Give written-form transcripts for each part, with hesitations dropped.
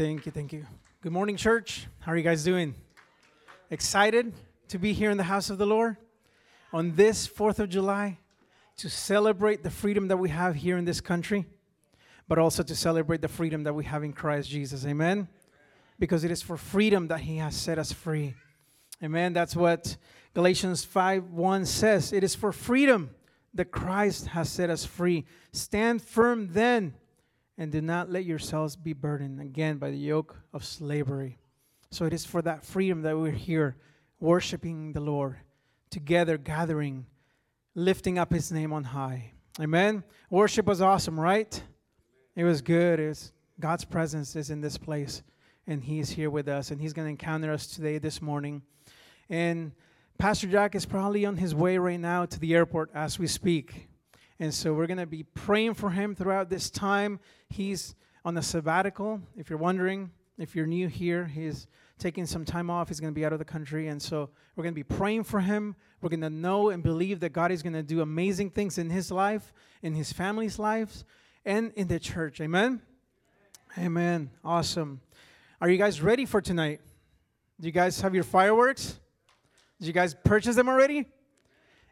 Thank you. Good morning, church. How are you guys doing? Excited to be here in the house of the Lord on this 4th of July to celebrate the freedom that we have here in this country, but also to celebrate the freedom that we have in Christ Jesus. Amen? Because it is for freedom that He has set us free. Amen? That's what Galatians 5:1 says. It is for freedom that Christ has set us free. Stand firm then, and do not let yourselves be burdened again by the yoke of slavery. So it is for that freedom that we're here worshiping the Lord, together gathering, lifting up His name on high. Amen? Worship was awesome, right? It was good. God's presence is in this place, and He is here with us, and He's going to encounter us today, this morning. And Pastor Jack is probably on his way right now to the airport as we speak. And so we're going to be praying for him throughout this time. He's on a sabbatical. If you're wondering, if you're new here, he's taking some time off. He's going to be out of the country. And so we're going to be praying for him. We're going to know and believe that God is going to do amazing things in his life, in his family's lives, and in the church. Amen? Amen. Awesome. Are you guys ready for tonight? Do you guys have your fireworks? Did you guys purchase them already?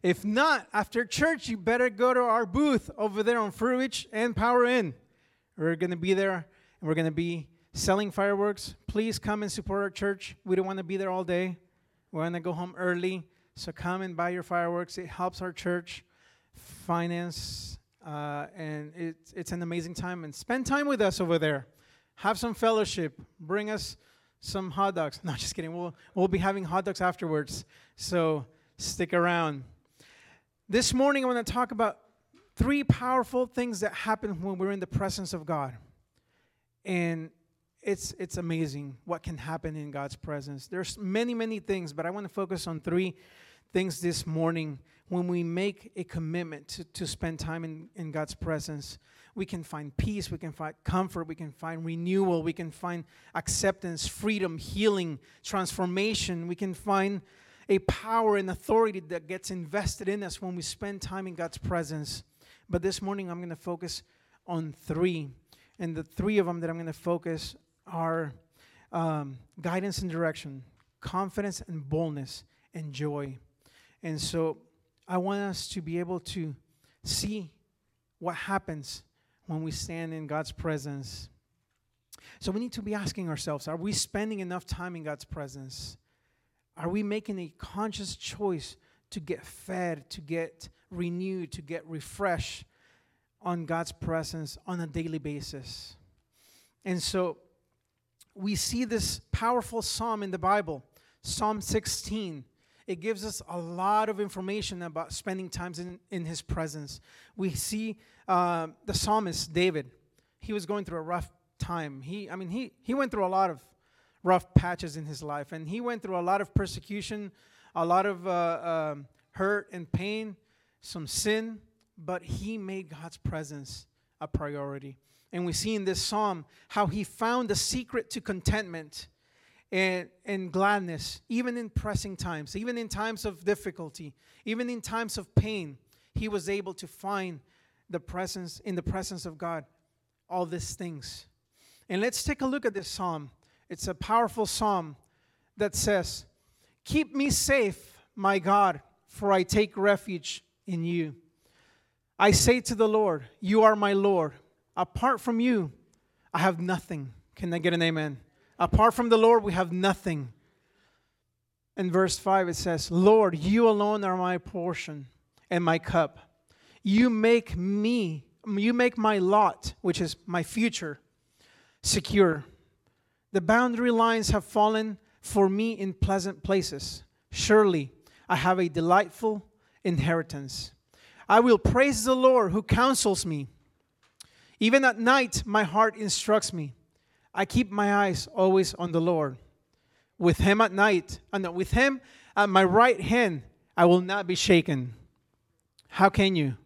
If not, after church, you better go to our booth over there on Fruitridge and Power Inn. We're going to be there, and we're going to be selling fireworks. Please come and support our church. We don't want to be there all day. We want to go home early, so come and buy your fireworks. It helps our church finance, and it's an amazing time. And spend time with us over there. Have some fellowship. Bring us some hot dogs. No, just kidding. We'll be having hot dogs afterwards, so stick around. This morning, I want to talk about three powerful things that happen when we're in the presence of God. And it's amazing what can happen in God's presence. There's many, many things, but I want to focus on three things this morning. When we make a commitment to spend time in God's presence, we can find peace, we can find comfort, we can find renewal, we can find acceptance, freedom, healing, transformation. We can find a power and authority that gets invested in us when we spend time in God's presence. But this morning, I'm going to focus on three. And the three of them that I'm going to focus are guidance and direction, confidence and boldness, and joy. And so I want us to be able to see what happens when we stand in God's presence. So we need to be asking ourselves, are we spending enough time in God's presence? Are we making a conscious choice to get fed, to get renewed, to get refreshed on God's presence on a daily basis? And so we see this powerful psalm in the Bible, Psalm 16. It gives us a lot of information about spending time in His presence. We see the psalmist, David. He was going through a rough time. He went through a lot of rough patches in his life, and he went through a lot of persecution, a lot of hurt and pain, some sin, but he made God's presence a priority. And we see in this psalm how he found the secret to contentment and gladness, even in pressing times, even in times of difficulty, even in times of pain. He was able to find the presence of God, all these things. And let's take a look at this psalm. It's a powerful psalm that says, "Keep me safe, my God, for I take refuge in you. I say to the Lord, you are my Lord. Apart from you, I have nothing." Can I get an amen? Apart from the Lord, we have nothing. In verse 5, it says, "Lord, you alone are my portion and my cup. You make my lot," which is my future, "secure. The boundary lines have fallen for me in pleasant places. Surely I have a delightful inheritance. I will praise the Lord who counsels me. Even at night, my heart instructs me. I keep my eyes always on the Lord. With Him at my right hand, I will not be shaken." How can you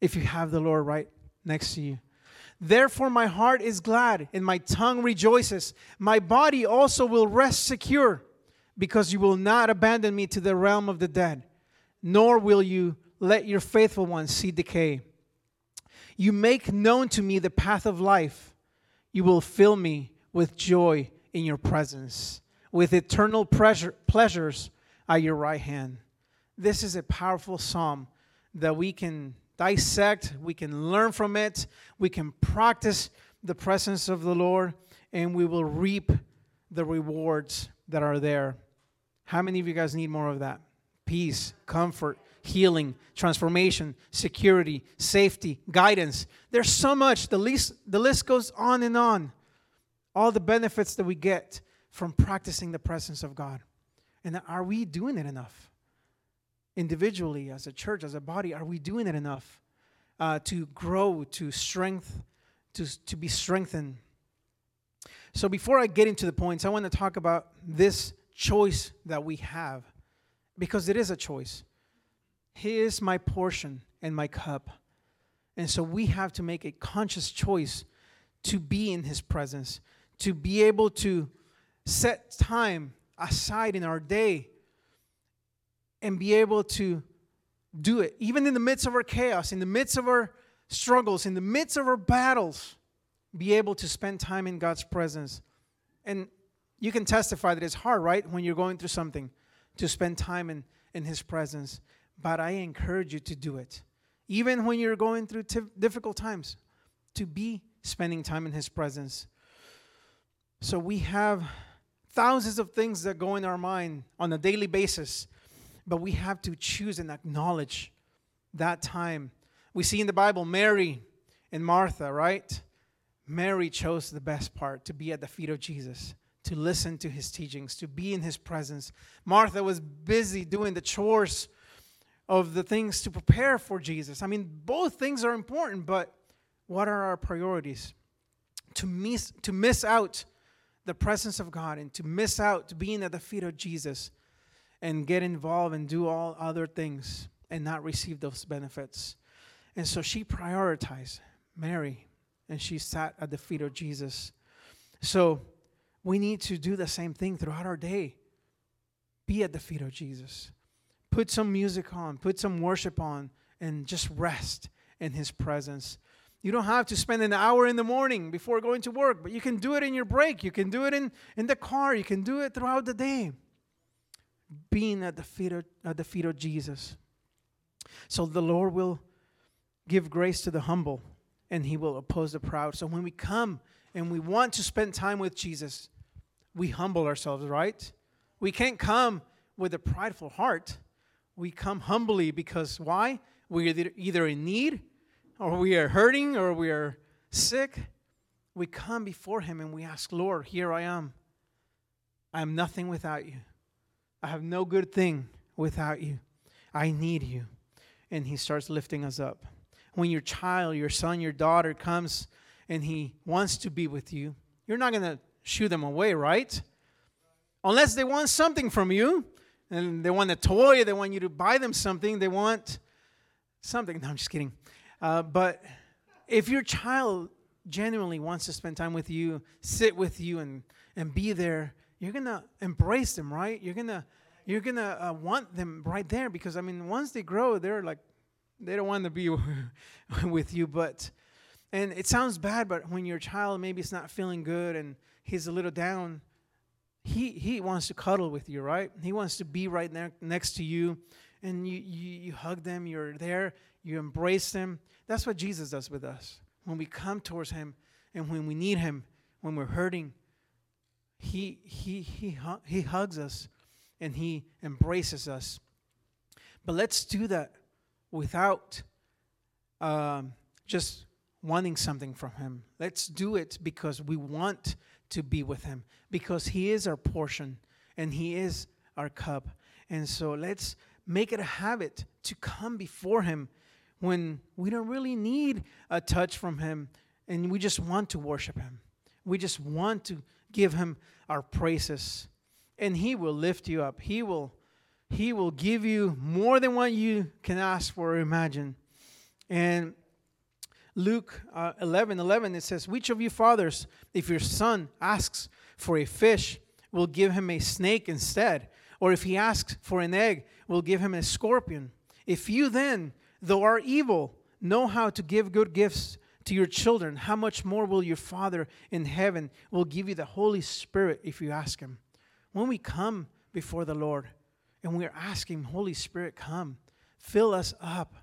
if you have the Lord right next to you? "Therefore my heart is glad and my tongue rejoices. My body also will rest secure, because you will not abandon me to the realm of the dead, nor will you let your faithful ones see decay. You make known to me the path of life. You will fill me with joy in your presence, with eternal pleasures at your right hand. This is a powerful psalm that we can dissect, we can learn from it, we can practice the presence of the Lord, and we will reap the rewards that are there. How many of you guys need more of that? Peace, comfort, healing, transformation, security, safety, guidance. There's so much. The list goes on and on. All the benefits that we get from practicing the presence of God. And are we doing it enough? Individually, as a church, as a body, are we doing it enough to grow, to strength, to be strengthened? So before I get into the points, I want to talk about this choice that we have, because it is a choice. He is my portion and my cup. And so we have to make a conscious choice to be in His presence, to be able to set time aside in our day and be able to do it, even in the midst of our chaos, in the midst of our struggles, in the midst of our battles, be able to spend time in God's presence. And you can testify that it's hard, right, when you're going through something, to spend time in His presence. But I encourage you to do it. Even when you're going through difficult times, to be spending time in His presence. So we have thousands of things that go in our mind on a daily basis, but we have to choose and acknowledge that time. We see in the Bible Mary and Martha, right? Mary chose the best part, to be at the feet of Jesus, to listen to His teachings, to be in His presence. Martha was busy doing the chores of the things to prepare for Jesus. I mean, both things are important, but what are our priorities? To miss out the presence of God and to miss out being at the feet of Jesus and get involved and do all other things and not receive those benefits. And so she prioritized, Mary, and she sat at the feet of Jesus. So we need to do the same thing throughout our day. Be at the feet of Jesus. Put some music on, put some worship on, and just rest in His presence. You don't have to spend an hour in the morning before going to work, but you can do it in your break. You can do it in the car. You can do it throughout the day. Being at the feet of Jesus. So the Lord will give grace to the humble, and He will oppose the proud. So when we come and we want to spend time with Jesus, we humble ourselves, right? We can't come with a prideful heart. We come humbly because why? We are either in need, or we are hurting, or we are sick. We come before Him and we ask, Lord, here I am. I am nothing without You. I have no good thing without You. I need You. And He starts lifting us up. When your child, your son, your daughter comes and he wants to be with you, you're not going to shoo them away, right? Unless they want something from you, and they want a toy, they want you to buy them something, they want something. No, I'm just kidding. But if your child genuinely wants to spend time with you, sit with you, and be there, you're going to embrace them, right? You're gonna want them right there, because, I mean, once they grow, they're like, they don't want to be with you. But, and it sounds bad, but when your child maybe is not feeling good and he's a little down, he wants to cuddle with you, right? He wants to be right next to you, and you hug them, you're there, you embrace them. That's what Jesus does with us. When we come towards Him and when we need Him, when we're hurting, He hugs us and He embraces us. But let's do that without just wanting something from Him. Let's do it because we want to be with Him, because He is our portion and He is our cup. And so let's make it a habit to come before Him when we don't really need a touch from Him and we just want to worship Him. We just want to give Him our praises. And He will lift you up. He will give you more than what you can ask for or imagine. And Luke 11:11, it says, "Which of you fathers, if your son asks for a fish, will give him a snake instead? Or if he asks for an egg, will give him a scorpion? If you then, though are evil, know how to give good gifts to your children, how much more will your Father in heaven will give you the Holy Spirit if you ask Him? When we come before the Lord and we are asking, Holy Spirit, come, fill us up.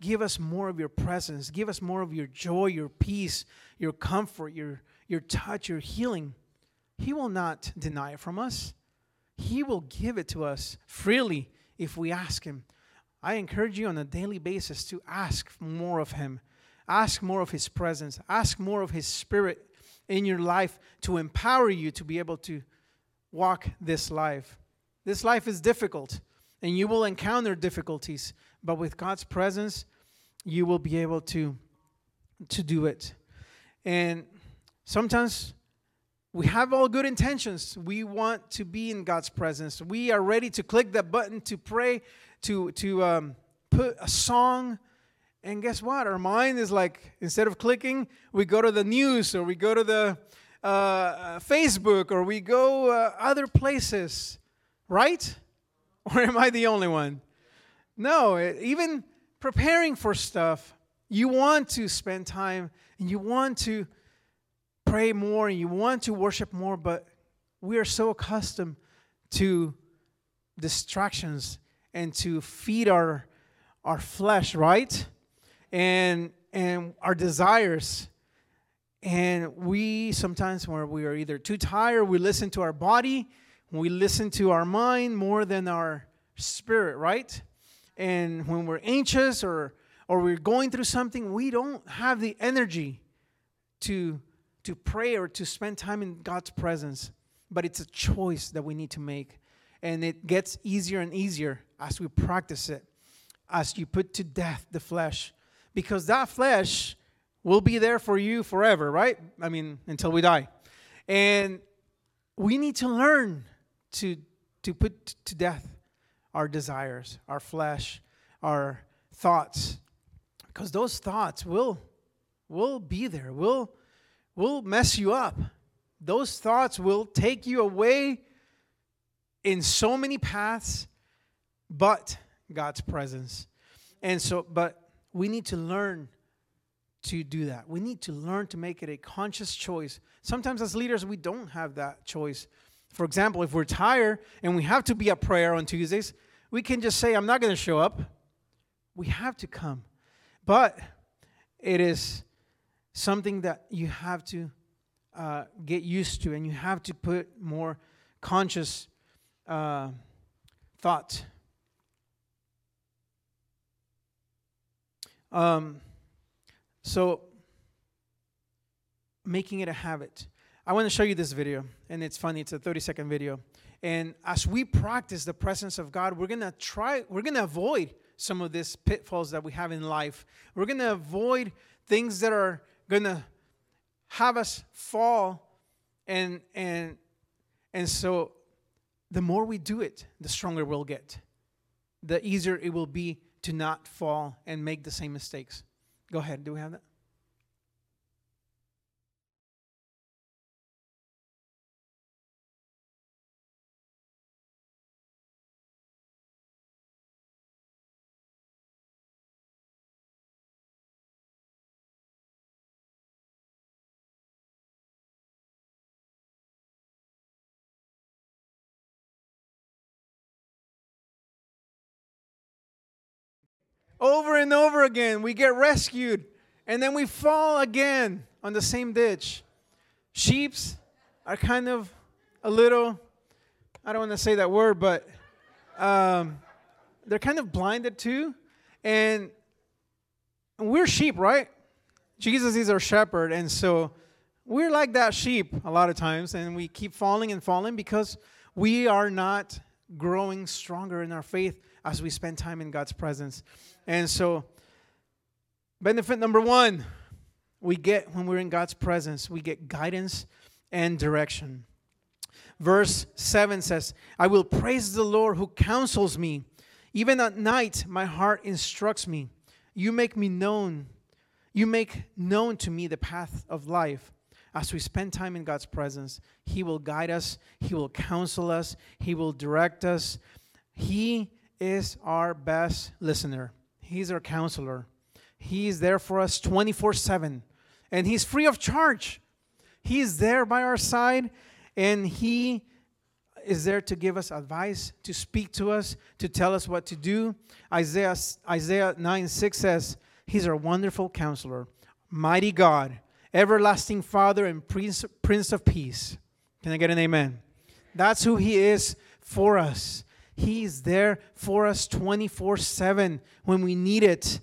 Give us more of your presence. Give us more of your joy, your peace, your comfort, your touch, your healing. He will not deny it from us. He will give it to us freely if we ask Him. I encourage you on a daily basis to ask more of Him. Ask more of His presence. Ask more of His Spirit in your life to empower you to be able to walk this life. This life is difficult, and you will encounter difficulties. But with God's presence, you will be able to do it. And sometimes we have all good intentions. We want to be in God's presence. We are ready to click that button to pray, to put a song. And guess what? Our mind is like, instead of clicking, we go to the news, or we go to the Facebook, or we go other places, right? Or am I the only one? No, even preparing for stuff, you want to spend time, and you want to pray more, and you want to worship more, but we are so accustomed to distractions and to feed our flesh, right? And our desires. And we sometimes, where we are either too tired, we listen to our body, we listen to our mind more than our spirit, right? And when we're anxious or we're going through something, we don't have the energy to pray or to spend time in God's presence. But it's a choice that we need to make. And it gets easier and easier as we practice it, as you put to death the flesh. Because that flesh will be there for you forever, right? I mean, until we die. And we need to learn to put to death our desires, our flesh, our thoughts. Because those thoughts will be there, will mess you up. Those thoughts will take you away in so many paths, but God's presence. And so, but we need to learn to do that. We need to learn to make it a conscious choice. Sometimes as leaders, we don't have that choice. For example, if we're tired and we have to be at prayer on Tuesdays, we can just say, I'm not going to show up. We have to come. But it is something that you have to get used to, and you have to put more conscious thought. So, making it a habit. I want to show you this video, and it's funny. It's a 30-second video. And as we practice the presence of God, we're going to avoid some of these pitfalls that we have in life. We're going to avoid things that are going to have us fall. And so the more we do it, the stronger we'll get. The easier it will be to not fall and make the same mistakes. Go ahead. Do we have that? Over and over again, we get rescued, and then we fall again on the same ditch. Sheeps are kind of a little, I don't want to say that word, but they're kind of blinded too. And we're sheep, right? Jesus is our shepherd, and so we're like that sheep a lot of times, and we keep falling and falling because we are not growing stronger in our faith as we spend time in God's presence. And so, benefit number one, we get when we're in God's presence, we get guidance and direction. Verse 7 says, I will praise the Lord who counsels me. Even at night, my heart instructs me. You make me known. You make known to me the path of life. As we spend time in God's presence, He will guide us. He will counsel us. He will direct us. He is our best listener. He's our counselor. He is there for us 24/7. And He's free of charge. He is there by our side. And He is there to give us advice, to speak to us, to tell us what to do. Isaiah 9:6 says, He's our wonderful counselor, mighty God, everlasting Father, and Prince of Peace. Can I get an amen? That's who He is for us. He is there for us 24/7 when we need it.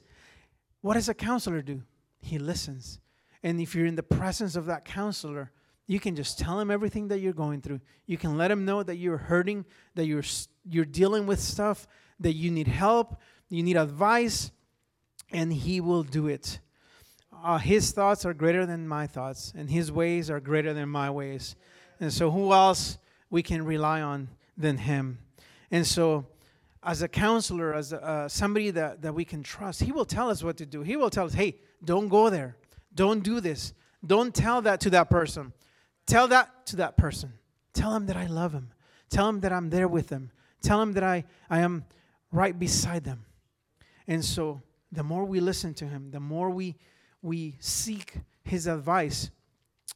What does a counselor do? He listens. And if you're in the presence of that counselor, you can just tell him everything that you're going through. You can let him know that you're hurting, that you're dealing with stuff, that you need help, you need advice, and he will do it. His thoughts are greater than my thoughts, and his ways are greater than my ways. And so who else we can rely on than him? And so as a counselor, as somebody that we can trust, he will tell us what to do. He will tell us, hey, don't go there. Don't do this. Don't tell that to that person. Tell that to that person. Tell him that I love him. Tell him that I'm there with him. Tell him that I am right beside them. And so the more we listen to him, the more we seek his advice,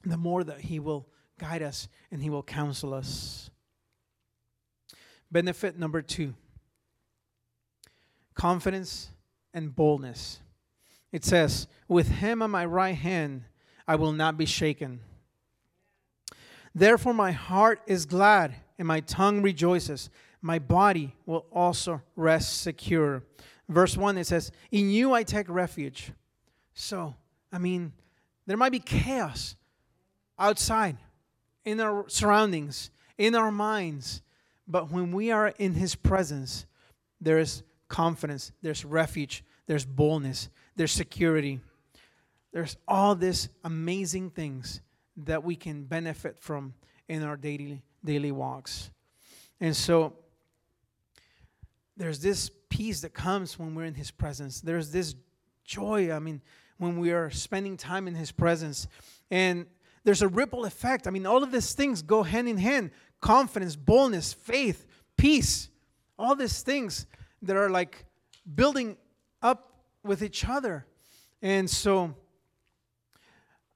the more that he will guide us and he will counsel us. Benefit number 2, confidence and boldness. It says, with him on my right hand, I will not be shaken. Therefore, my heart is glad and my tongue rejoices. My body will also rest secure. Verse 1, it says, in you I take refuge. So, there might be chaos outside, in our surroundings, in our minds. But when we are in His presence, there is confidence, there's refuge, there's boldness, there's security. There's all these amazing things that we can benefit from in our daily walks. And so there's this peace that comes when we're in His presence. There's this joy, when we are spending time in His presence. And there's a ripple effect. All of these things go hand in hand. Confidence, boldness, faith, peace. All these things that are like building up with each other. And so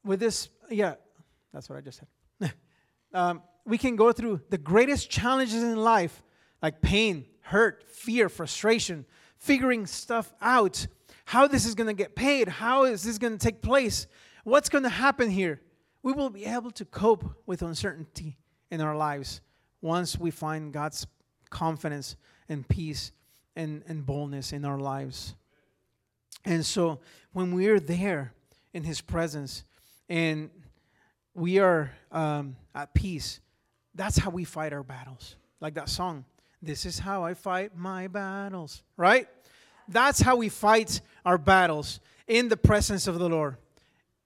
with this, that's what I just said. We can go through the greatest challenges in life, like pain, hurt, fear, frustration, figuring stuff out, how this is going to get paid, how is this going to take place, what's going to happen here. We will be able to cope with uncertainty in our lives once we find God's confidence and peace and boldness in our lives. And so when we're there in His presence and we are at peace, that's how we fight our battles. Like that song, this is how I fight my battles, right? That's how we fight our battles, in the presence of the Lord,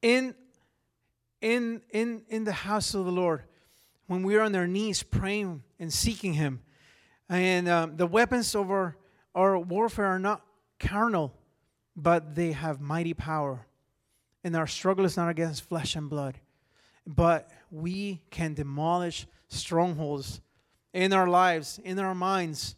in the house of the Lord, when we are on our knees praying and seeking Him. And the weapons of our warfare are not carnal, but they have mighty power. And our struggle is not against flesh and blood, but we can demolish strongholds in our lives, in our minds,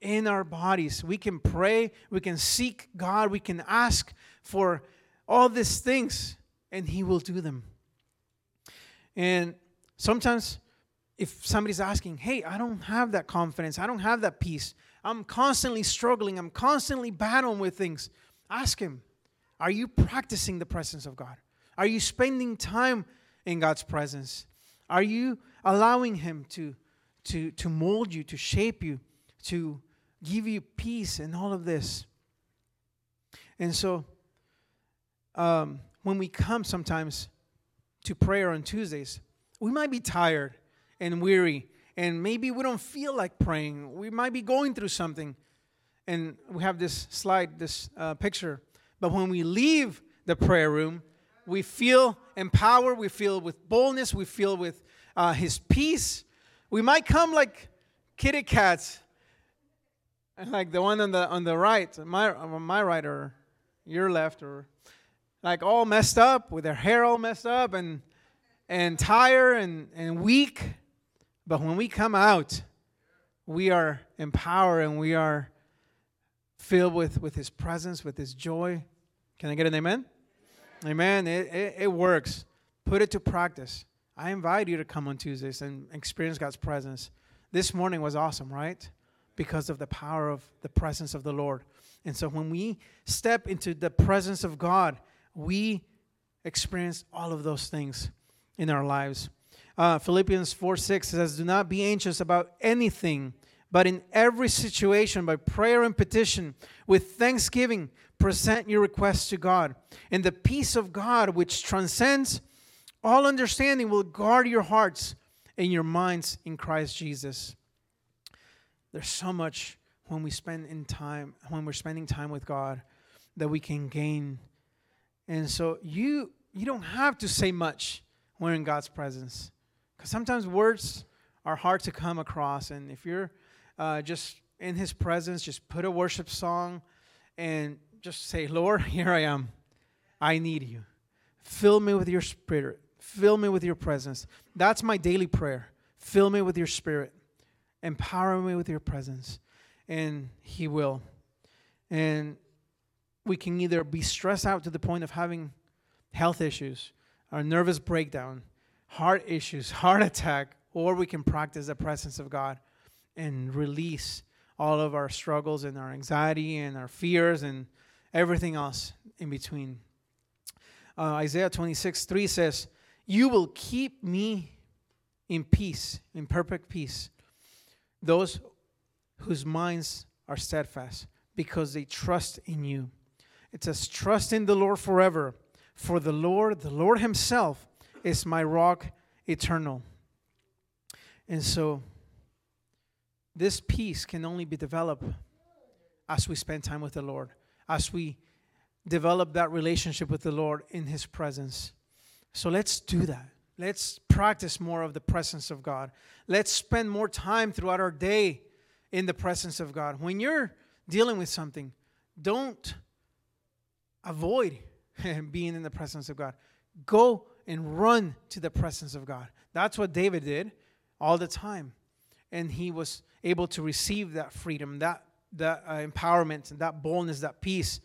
in our bodies. We can pray, we can seek God, we can ask for all these things, and He will do them. And sometimes if somebody's asking, hey, I don't have that confidence, I don't have that peace, I'm constantly struggling, I'm constantly battling with things, ask Him, are you practicing the presence of God? Are you spending time in God's presence? Are you allowing Him to mold you, to shape you, to give you peace and all of this? And so when we come sometimes to prayer on Tuesdays, we might be tired and weary, and maybe we don't feel like praying. We might be going through something. And we have this slide, this picture. But when we leave the prayer room, we feel empowered. We feel with boldness. We feel with His peace. We might come like kitty cats, like the one on the right, my right or your left, or like all messed up, with their hair all messed up and tired and weak. But when we come out, we are empowered and we are filled with His presence, with His joy, Can I get an amen? Amen. It works. Put it to practice. I invite you to come on Tuesdays and experience God's presence. This morning was awesome, right? Because of the power of the presence of the Lord. And so when we step into the presence of God, we experience all of those things in our lives. Philippians 4:6 says, "Do not be anxious about anything, but in every situation, by prayer and petition, with thanksgiving, present your requests to God. And the peace of God, which transcends all understanding, will guard your hearts and your minds in Christ Jesus." There's so much when we're spending time with God, that we can gain. And so you don't have to say much when you're in God's presence, because sometimes words are hard to come across. And if you're just in His presence, just put a worship song and just say, "Lord, here I am. I need you. Fill me with your Spirit. Fill me with your presence." That's my daily prayer. Fill me with your Spirit. Empower me with your presence. And He will. And we can either be stressed out to the point of having health issues, or nervous breakdown, heart issues, heart attack, or we can practice the presence of God and release all of our struggles and our anxiety and our fears and everything else in between. Isaiah 26:3 says, "You will keep me in peace, in perfect peace, those whose minds are steadfast, because they trust in you." It says, "Trust in the Lord forever, for the Lord Himself, is my rock eternal." And so, this peace can only be developed as we spend time with the Lord, as we develop that relationship with the Lord in His presence. So let's do that. Let's practice more of the presence of God. Let's spend more time throughout our day in the presence of God. When you're dealing with something, don't avoid being in the presence of God. Go and run to the presence of God. That's what David did all the time. And he was able to receive that freedom, that empowerment, and that boldness, that peace.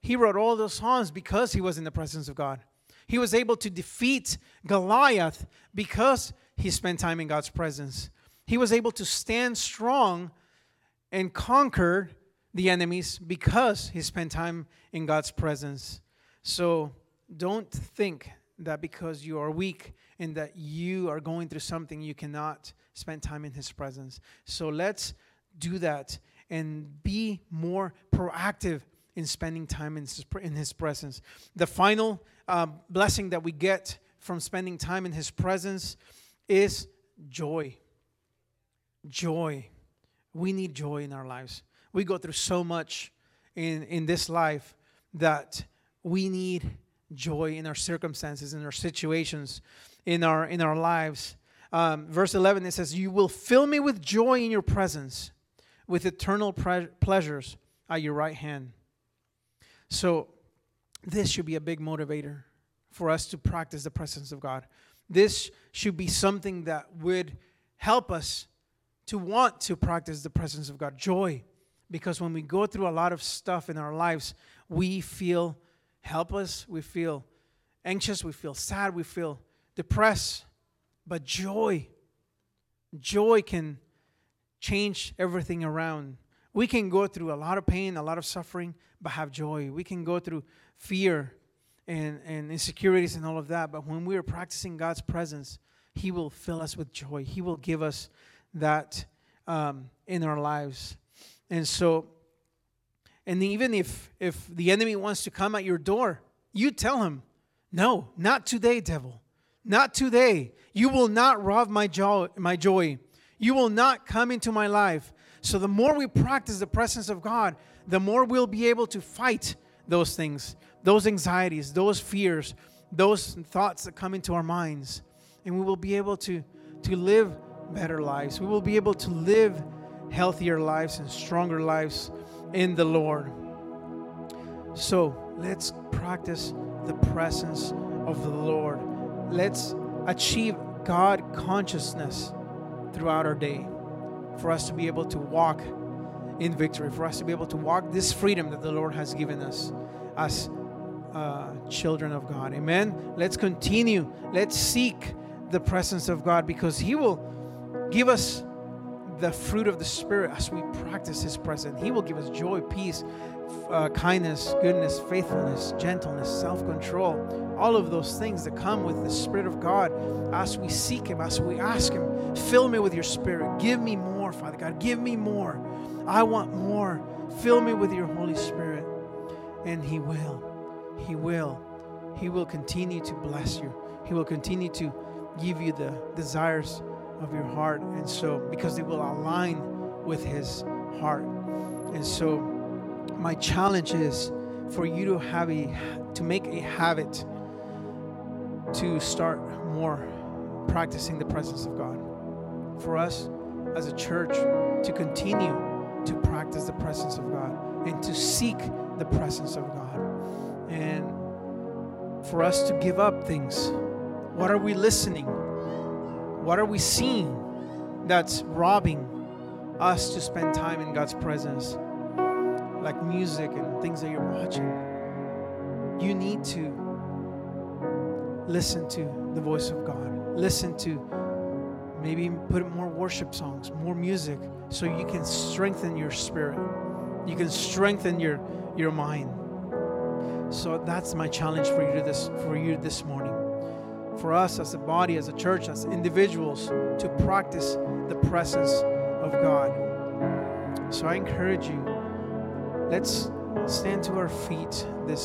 He wrote all those songs because he was in the presence of God. He was able to defeat Goliath because he spent time in God's presence. He was able to stand strong and conquer the enemies because he spent time in God's presence. So don't think that because you are weak and that you are going through something, you cannot spend time in His presence. So let's do that and be more proactive in spending time in His presence. The final blessing that we get from spending time in His presence is joy. Joy. We need joy in our lives. We go through so much in this life that we need joy in our circumstances, in our situations, in our lives. Verse 11, it says, "You will fill me with joy in your presence, with eternal pleasures at your right hand." So this should be a big motivator for us to practice the presence of God. This should be something that would help us to want to practice the presence of God. Joy. Because when we go through a lot of stuff in our lives, we feel helpless, we feel anxious, we feel sad, we feel depressed. But joy can change everything around. We can go through a lot of pain, a lot of suffering, but have joy. We can go through fear and insecurities and all of that. But when we are practicing God's presence, He will fill us with joy. He will give us that in our lives. And so, and even if the enemy wants to come at your door, you tell him, "No, not today, devil. Not today. You will not rob my joy. You will not come into my life." So the more we practice the presence of God, the more we'll be able to fight those things, those anxieties, those fears, those thoughts that come into our minds. And we will be able to live better lives. We will be able to live healthier lives and stronger lives in the Lord. So let's practice the presence of the Lord. Let's achieve God consciousness throughout our day, for us to be able to walk in victory, for us to be able to walk this freedom that the Lord has given us as children of God. Amen. Let's continue. Let's seek the presence of God, because He will give us the fruit of the Spirit as we practice His presence. He will give us joy, peace, kindness, goodness, faithfulness, gentleness, self-control, all of those things that come with the Spirit of God as we seek Him, as we ask Him, fill me with your Spirit. Give me more, Father God. Give me more. I want more. Fill me with your Holy Spirit. And He will. He will. He will continue to bless you. He will continue to give you the desires of your heart, and so because they will align with His heart. And so my challenge is for you to have to make a habit to start more practicing the presence of God. For us as a church to continue to practice the presence of God and to seek the presence of God, and for us to give up things. What are we listening? What are we seeing that's robbing us to spend time in God's presence? Like music and things that you're watching. You need to listen to the voice of God. Listen to, maybe put more worship songs, more music, so you can strengthen your spirit. You can strengthen your mind. So that's my challenge for you this morning. For us as a body, as a church, as individuals, to practice the presence of God. So I encourage you, let's stand to our feet this